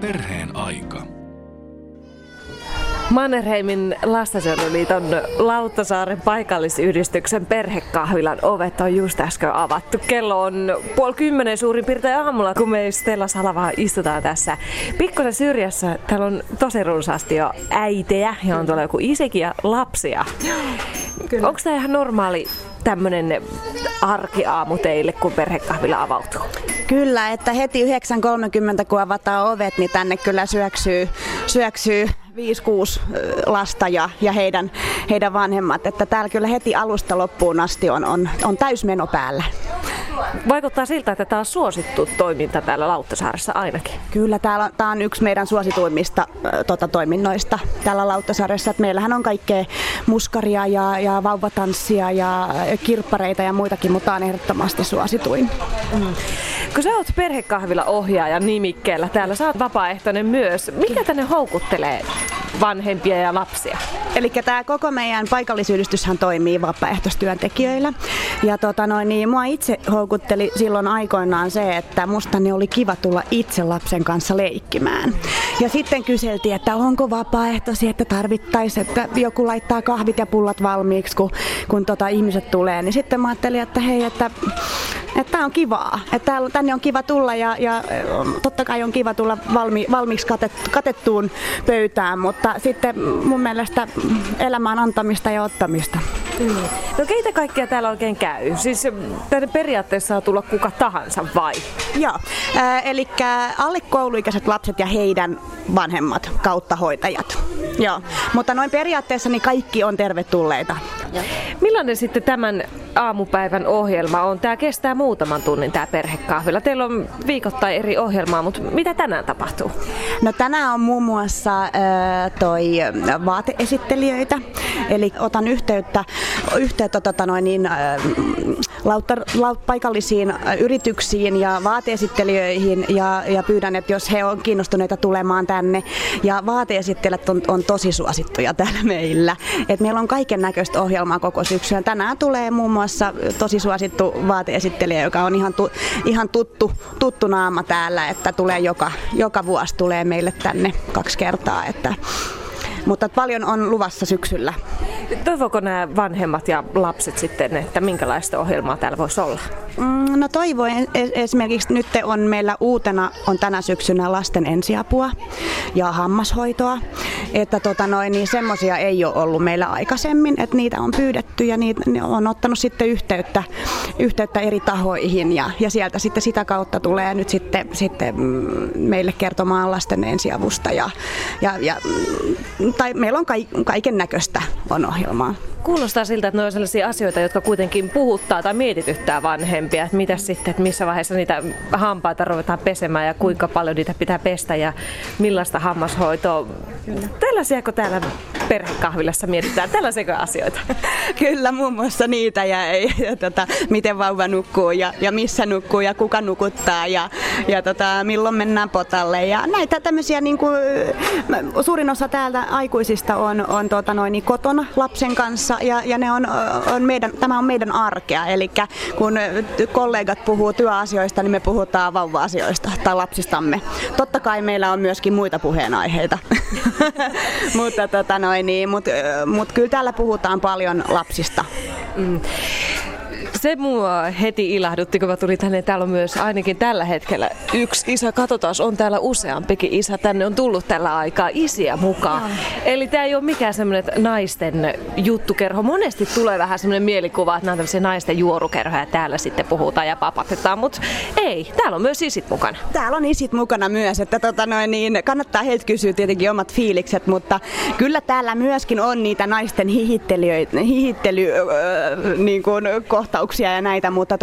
Perheen aika. Mannerheimin Lastensuojeluliiton Lauttasaaren paikallisyhdistyksen perhekahvilan ovet on just äsken avattu. Kello on 9:30 suurin piirtein aamulla, kun me Stella Salavaa istutaan tässä pikkusen syrjässä. Täällä on tosi runsaasti jo äitejä ja on tuolla joku isikin ja lapsia. Kyllä. Onko tämä ihan normaali tämmöinen arkiaamu teille, kun perhekahvila avautuu? Kyllä, että heti 9:30 kun avataan ovet, niin tänne kyllä syöksyy 5-6 lasta ja heidän vanhemmat. Että täällä kyllä heti alusta loppuun asti on täysmeno päällä. Vaikuttaa siltä, että tämä on suosittu toiminta täällä Lauttasaaressa ainakin. Kyllä, tämä on yksi meidän suosituimmista toiminnoista täällä Lauttasaaressa. Että meillähän on kaikkea muskaria ja vauvatanssia ja kirppareita ja muitakin, mutta tämä on ehdottomasti suosituin. Mm. Kun sä oot perhekahvilaohjaaja nimikkeellä täällä, sä oot vapaaehtoinen myös. Mikä tänne houkuttelee vanhempia ja lapsia? Eli tämä koko meidän paikallisyhdistyshän toimii vapaaehtoistyöntekijöillä. Ja niin mua itse houkutteli silloin aikoinaan se, että musta ne oli kiva tulla itse lapsen kanssa leikkimään. Ja sitten kyseltiin, että onko vapaaehtoisia, että tarvittaisiin, että joku laittaa kahvit ja pullat valmiiksi, kun ihmiset tulee. Niin sitten mä ajattelin, että hei, että tää on kivaa. Että tänne on kiva tulla ja totta kai on kiva tulla valmiiksi katettuun pöytään, mutta sitten mun mielestä elämä on antamista ja ottamista. No keitä kaikkia täällä oikein käy? Siis tänne periaatteessa saa tulla kuka tahansa vai? Joo, eli alle kouluikäiset lapset ja heidän vanhemmat kautta hoitajat. Joo, mutta noin periaatteessa niin kaikki on tervetulleita. Millainen sitten tämän aamupäivän ohjelma on? Tämä kestää muutaman tunnin tämä perhekahvila. Teillä on viikoittain eri ohjelmaa, mutta mitä tänään tapahtuu? No tänään on muun muassa vaateesittelijöitä. Eli otan yhteyttä paikallisiin yrityksiin ja vaateesittelijöihin ja pyydän, että jos he on kiinnostuneita tulemaan tänne. Ja vaateesittelijät on tosi suosittuja täällä meillä. Et meillä on kaiken näköistä ohjelmaa koko syksyä. Tänään tulee muun muassa tosi suosittu vaateesittelijä, joka on ihan tuttu naama täällä, että tulee joka vuosi tulee meille tänne 2 kertaa. Mutta paljon on luvassa syksyllä. Toivooko nämä vanhemmat ja lapset sitten, että minkälaista ohjelmaa täällä voisi olla? No toivoin. Esimerkiksi nyt on meillä uutena on tänä syksynä lasten ensiapua ja hammashoitoa. Että niin semmoisia ei ole ollut meillä aikaisemmin, että niitä on pyydetty ja niitä on ottanut sitten yhteyttä eri tahoihin ja sieltä sitten sitä kautta tulee nyt sitten meille kertomaan lasten ensiavusta ja tai meillä on kaiken näköistä on ohjelmaa. Kuulostaa siltä, että ne on sellaisia asioita, jotka kuitenkin puhuttaa tai mietityttää vanhempia. Että mitä sitten, että missä vaiheessa niitä hampaita ruvetaan pesemään ja kuinka paljon niitä pitää pestä ja millaista hammashoitoa. Tällaisiako täällä perhekahvilassa mietitään? Tällaisiako asioita? Kyllä, muun muassa niitä ja miten vauva nukkuu ja missä nukkuu ja kuka nukuttaa ja milloin mennään potalle. Ja näitä tämmöisiä, niin kuin, suurin osa täältä aikuisista on kotona lapsen kanssa. Ja ne tämä on meidän arkea, eli kun kollegat puhuu työasioista, niin me puhutaan vauva-asioista tai lapsistamme. Totta kai meillä on myöskin muita puheenaiheita, mutta kyllä täällä puhutaan paljon lapsista. Mm. Se mua heti ilahdutti, kun mä tulin tänne. Täällä on myös ainakin tällä hetkellä yksi isä. Katsotaan, on täällä useampikin isä. Tänne on tullut tällä aikaa isiä mukaan. No. Eli tää ei ole mikään semmoinen naisten juttukerho. Monesti tulee vähän semmoinen mielikuva, että nämä on tämmöisiä naisten juorukerhoja ja täällä sitten puhutaan ja papatetaan. Mutta ei, täällä on myös isit mukana. Täällä on isit mukana myös. Että kannattaa heiltä kysyä tietenkin omat fiilikset, mutta kyllä täällä myöskin on niitä naisten kohtauksia. Ja näitä, mutta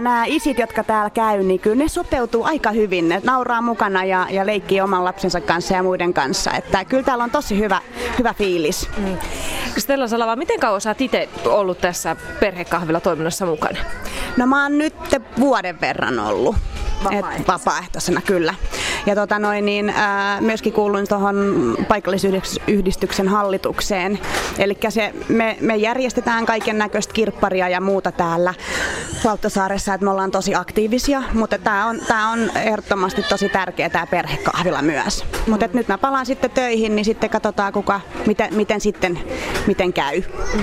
nämä isit, jotka täällä käy, niin kyllä ne sopeutuu aika hyvin. Ne nauraa mukana ja leikkii oman lapsensa kanssa ja muiden kanssa. Että kyllä täällä on tosi hyvä fiilis. Mm. Stella Salava, miten kauan olet itse ollut tässä perhekahvila toiminnassa mukana? No mä oon nyt vuoden verran ollut. vapaaehtoisena kyllä. Ja myöskin kuuluin tuohon paikallisyhdistyksen hallitukseen. Eli me järjestetään kaiken näköistä kirpparia ja muuta täällä Lauttasaaressa, että me ollaan tosi aktiivisia, mutta tää on ehdottomasti tosi tärkeä tää perhekahvila myös. Mutta nyt mä palaan sitten töihin, niin sitten katsotaan miten käy. Mm.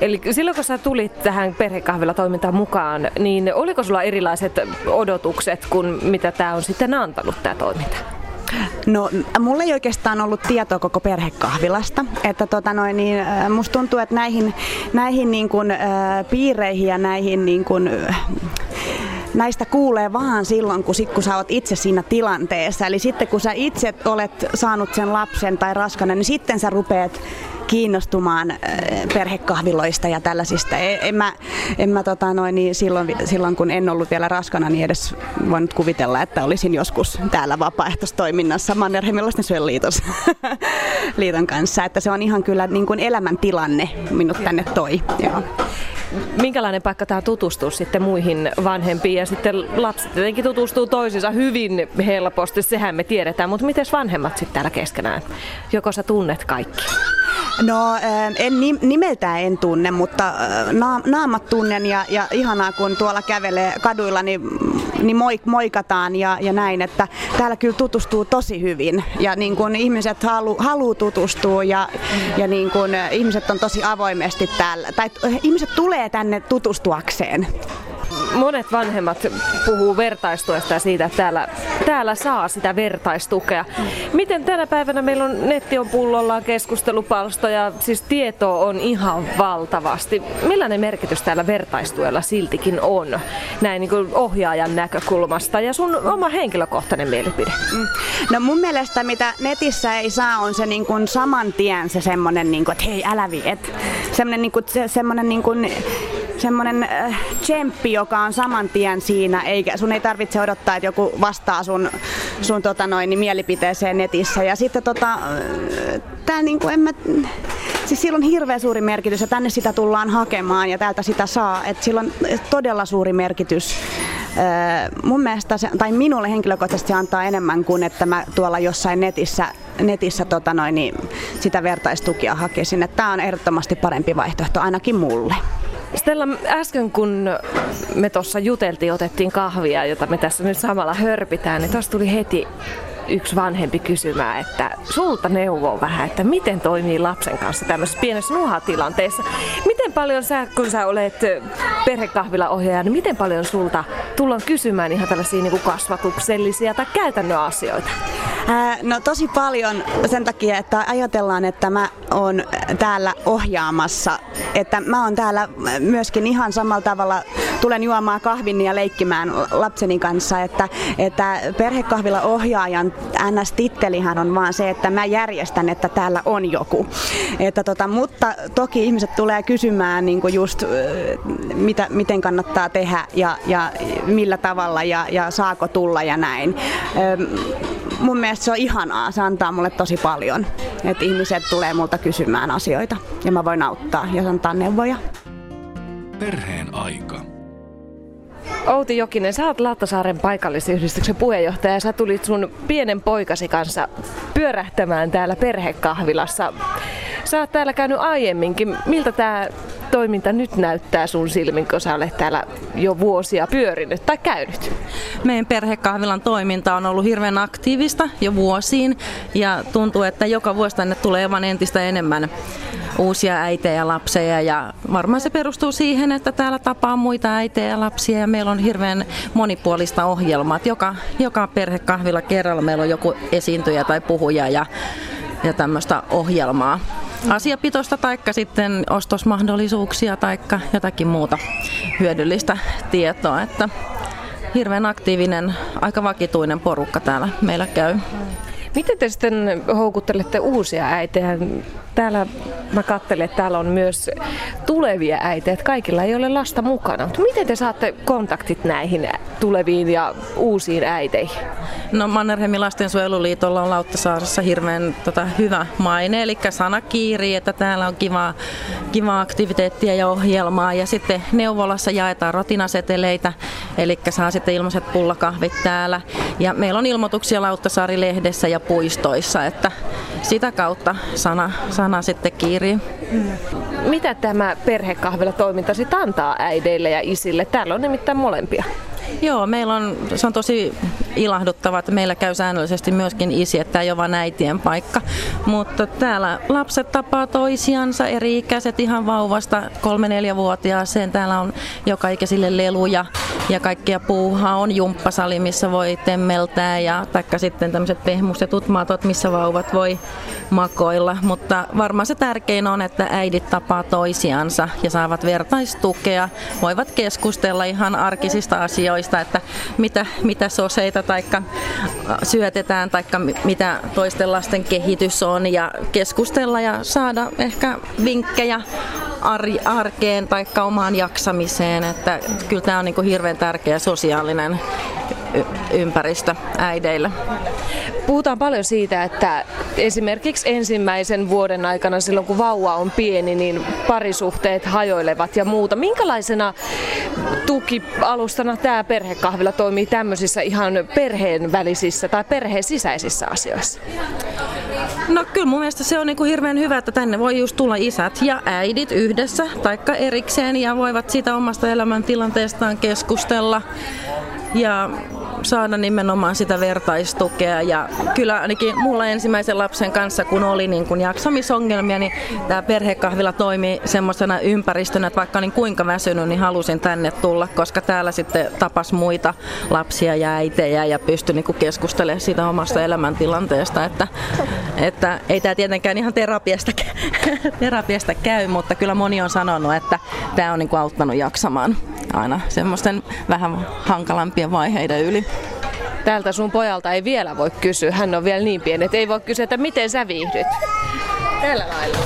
Eli silloin kun sä tulit tähän perhekahvilatoimintaan mukaan, niin oliko sulla erilaiset odotukset kuin mitä tää on sitten antanut tää toiminta? No, mulla ei oikeastaan ollut tietoa koko perhekahvilasta, että musta tuntuu, että näihin niin kuin piireihin ja näihin niin kuin näistä kuulee vaan silloin, kun sä oot itse siinä tilanteessa. Eli sitten kun sä itse olet saanut sen lapsen tai raskana, niin sitten sä rupeat kiinnostumaan perhekahviloista ja tällaisista. Silloin kun en ollut vielä raskana, niin edes voinut kuvitella, että olisin joskus täällä vapaaehtoistoiminnassa Mannerheimin Lastensuojeluliiton kanssa. Että se on ihan kyllä niin kuin elämäntilanne minut tänne toi. Joo. Minkälainen paikka tämä tutustuu sitten muihin vanhempiin, ja sitten lapset tietenkin tutustuu toisiinsa hyvin helposti, sehän me tiedetään, mutta miten vanhemmat sitten täällä keskenään? Joko sä tunnet kaikki? No, nimeltään en tunne, mutta naamat tunnen ja ihanaa kun tuolla kävelee kaduilla, niin moikataan ja näin, että täällä kyllä tutustuu tosi hyvin ja niin kun ihmiset haluaa tutustua ja niin kun ihmiset on tosi avoimesti täällä, tai ihmiset tulee tänne tutustuakseen. Monet vanhemmat puhuu vertaistuesta ja siitä, että täällä saa sitä vertaistukea. Miten tänä päivänä meillä on netti on pullollaan, keskustelupalstoja, siis tietoa on ihan valtavasti. Millainen merkitys täällä vertaistuella siltikin on näin niin kuin ohjaajan näkökulmasta ja sun oma henkilökohtainen mielipide? No mun mielestä mitä netissä ei saa on se niin kuin saman tien se semmonen, niin kuin, että hei älä viet. Semmoinen tsemppi, joka on saman tien siinä, eikä sun ei tarvitse odottaa, että joku vastaa sun mielipiteeseen netissä. Ja sitten sillä on hirveän suuri merkitys ja tänne sitä tullaan hakemaan ja täältä sitä saa. Et sillä on todella suuri merkitys. Mun mielestä minulle henkilökohtaisesti se antaa enemmän kuin että mä tuolla jossain netissä sitä vertaistukia hakisin. Et tää on ehdottomasti parempi vaihtoehto ainakin mulle. Stella, äsken kun me tuossa juteltiin, otettiin kahvia, jota me tässä nyt samalla hörpitään, niin tuossa tuli heti yksi vanhempi kysymään, että sulta neuvoo vähän, että miten toimii lapsen kanssa tämmöisessä pienessä nuhatilanteessa. Miten paljon sä, kun sä olet perhekahvilaohjaaja, niin miten paljon sulta tullaan kysymään ihan tällaisia niin kuin kasvatuksellisia tai käytännön asioita? No tosi paljon sen takia, että ajatellaan, että mä oon täällä ohjaamassa, että mä oon täällä myöskin ihan samalla tavalla, tulen juomaan kahvin ja leikkimään lapseni kanssa, että perhekahvila ohjaajan NS-tittelihän on vaan se, että mä järjestän, että täällä on joku. Mutta toki ihmiset tulee kysymään niin kuin just miten kannattaa tehdä ja millä tavalla ja saako tulla ja näin. Mun mielestä se on ihanaa, se antaa mulle tosi paljon, että ihmiset tulee multa kysymään asioita ja mä voin auttaa ja antaa neuvoja. Perheen aika. Outi Jokinen, sä oot Lauttasaaren paikallisyhdistyksen puheenjohtaja ja sä tulit sun pienen poikasi kanssa pyörähtämään täällä perhekahvilassa. Sä oot täällä käynyt aiemminkin. Miltä tää toiminta nyt näyttää sun silmin, kun sä olet täällä jo vuosia pyörinyt tai käynyt? Meidän perhekahvilan toiminta on ollut hirveän aktiivista jo vuosiin ja tuntuu, että joka vuosi tänne tulee vain entistä enemmän uusia äitejä ja lapsia ja varmaan se perustuu siihen, että täällä tapaa muita äitejä ja lapsia ja meillä on hirveän monipuolista ohjelmaa. Joka perhekahvilla kerralla meillä on joku esiintyjä tai puhuja ja tämmöistä ohjelmaa. Asiapitoista taikka sitten ostosmahdollisuuksia taikka jotakin muuta hyödyllistä tietoa. Että hirveän aktiivinen, aika vakituinen porukka täällä meillä käy. Miten te sitten houkuttelette uusia äitejä täällä mä katselen, että täällä on myös tulevia äitejä, että kaikilla ei ole lasta mukana. Mutta miten te saatte kontaktit näihin tuleviin ja uusiin äiteihin? No Mannerheimin Lastensuojeluliitolla on Lauttasaarissa hirveän hyvä maine, eli sana kiiri, että täällä on kivaa aktiviteettia ja ohjelmaa. Ja sitten neuvolassa jaetaan rotinaseteleitä, eli saa sitten ilmaiset pullakahvit täällä. Ja meillä on ilmoituksia Lauttasaarilehdessä ja puistoissa, että sitä kautta sana sitten kiiri. Mitä tämä perhekahvilatoiminta sitten antaa äideille ja isille? Täällä on nimittäin molempia. Joo, se on tosi ilahduttavaa, että meillä käy säännöllisesti myöskin isi, että tämä ei ole vain äitien paikka. Mutta täällä lapset tapaa toisiansa, eri-ikäiset ihan vauvasta 3-4-vuotiaaseen. Täällä on joka ikäisille leluja ja kaikkia puuhaa. On jumppasali, missä voi temmeltää, ja taikka sitten tämmöiset pehmustetut matot, missä vauvat voi makoilla. Mutta varmaan se tärkein on, että äidit tapaa toisiansa ja saavat vertaistukea. Voivat keskustella ihan arkisista asioista. Että mitä soseita taikka syötetään taikka mitä toisten lasten kehitys on, ja keskustella ja saada ehkä vinkkejä arkeen taikka omaan jaksamiseen. Että kyllä tämä on niin kuin hirveän tärkeä sosiaalinen ympäristö äideille. Puhutaan paljon siitä, että esimerkiksi ensimmäisen vuoden aikana, silloin kun vauva on pieni, niin parisuhteet hajoilevat ja muuta. Minkälaisena tukialustana tämä perhekahvila toimii tämmöisissä ihan perheen välisissä tai perheen sisäisissä asioissa? No kyllä mun mielestä se on niin kuin hirveän hyvä, että tänne voi just tulla isät ja äidit yhdessä taikka erikseen ja voivat siitä omasta elämäntilanteestaan keskustella ja saada nimenomaan sitä vertaistukea. Ja kyllä ainakin mulla ensimmäisen lapsen kanssa, kun oli niin kun jaksamisongelmia, niin tämä perhekahvila toimi semmoisena ympäristönä, että vaikka olin kuinka väsynyt, niin halusin tänne tulla, koska täällä sitten tapas muita lapsia ja äitejä ja pystyi niin kun keskustelemaan siitä omasta elämäntilanteesta. Että ei tämä tietenkään ihan terapiasta käy, mutta kyllä moni on sanonut, että tämä on niin kun auttanut jaksamaan aina semmoisten vähän hankalampien vaiheiden yli. Tältä sun pojalta ei vielä voi kysyä, hän on vielä niin pieni, että ei voi kysyä, että miten sä viihdyt? Tällä lailla.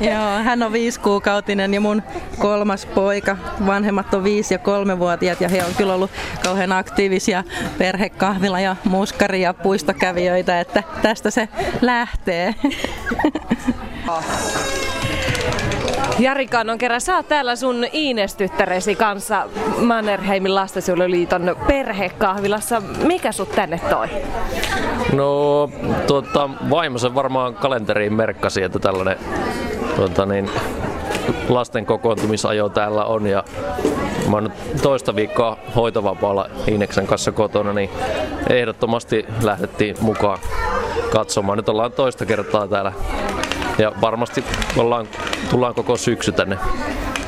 Joo, hän on 5-kuukautinen ja mun 3. poika. Vanhemmat on 5- ja 3-vuotiaat ja he on kyllä ollut kauhean aktiivisia perhekahvila ja muskari- ja puistokävijöitä, että tästä se lähtee. Jari Kannon kerran, sä oot täällä sun Iines-tyttäresi kanssa Mannerheimin Lastensuojeluliiton perhekahvilassa. Mikä sut tänne toi? No, vaimo sen varmaan kalenteriin merkkasi, että tällainen lasten kokoontumisajo täällä on, ja mä oon nyt toista viikkoa hoitovapaalla Iineksen kanssa kotona, niin ehdottomasti lähdettiin mukaan katsomaan. Nyt ollaan toista kertaa täällä. Ja varmasti tullaan koko syksy tänne.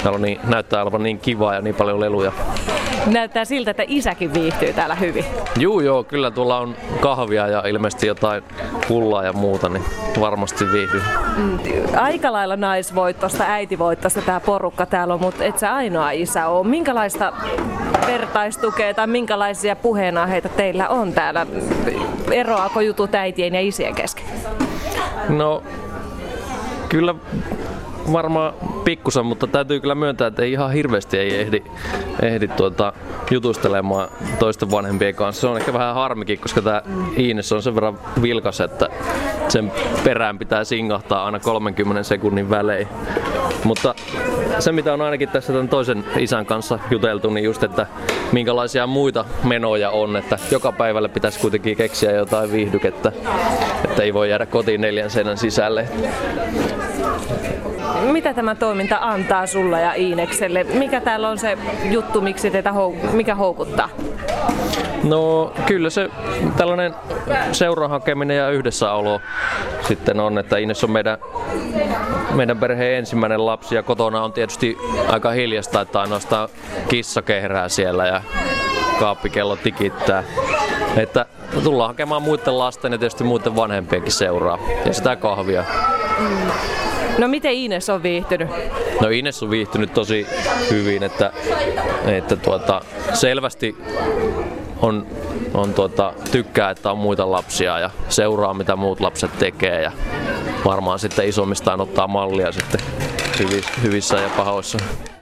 Täällä näyttää olevan niin kivaa ja niin paljon leluja. Näyttää siltä, että isäkin viihtyy täällä hyvin. Joo, kyllä tuolla on kahvia ja ilmeisesti jotain pullaa ja muuta, niin varmasti viihtyy. Aika lailla naisvoittosta, äitivoittosta tämä porukka täällä on, mutta et sä ainoa isä ole. Minkälaista vertaistukea tai minkälaisia puheenaiheita teillä on täällä? Eroaako jutut äitien ja isien kesken? No, kyllä varmaan pikkusen, mutta täytyy kyllä myöntää, että ei ihan hirveästi ehdi jutustelemaan toisten vanhempien kanssa. Se on ehkä vähän harmikin, koska tämä Iines on sen verran vilkas, että sen perään pitää singahtaa aina 30 sekunnin välein. Mutta se mitä on ainakin tässä tämän toisen isän kanssa juteltu, niin just, että minkälaisia muita menoja on, että joka päivälle pitäisi kuitenkin keksiä jotain viihdykettä, että ei voi jäädä kotiin 4 seinän sisälle. Mitä tämä toiminta antaa sulla ja Iinekselle? Mikä täällä on se juttu, miksi teitä mikä houkuttaa? No kyllä se tällainen seuran hakeminen ja yhdessäolo sitten on, että Iines on meidän perheen ensimmäinen lapsi ja kotona on tietysti aika hiljasta, että ainoastaan kissa kehrää siellä ja kaappikello tikittää. Että tullaan hakemaan muiden lasten ja tietysti muiden vanhempienkin seuraa ja sitä kahvia. No miten Iines on viihtynyt? No Iines on viihtynyt tosi hyvin, että selvästi on tykkää, että on muita lapsia ja seuraa mitä muut lapset tekee ja varmaan sitten isommistaan ottaa mallia sitten hyvissä ja pahoissa.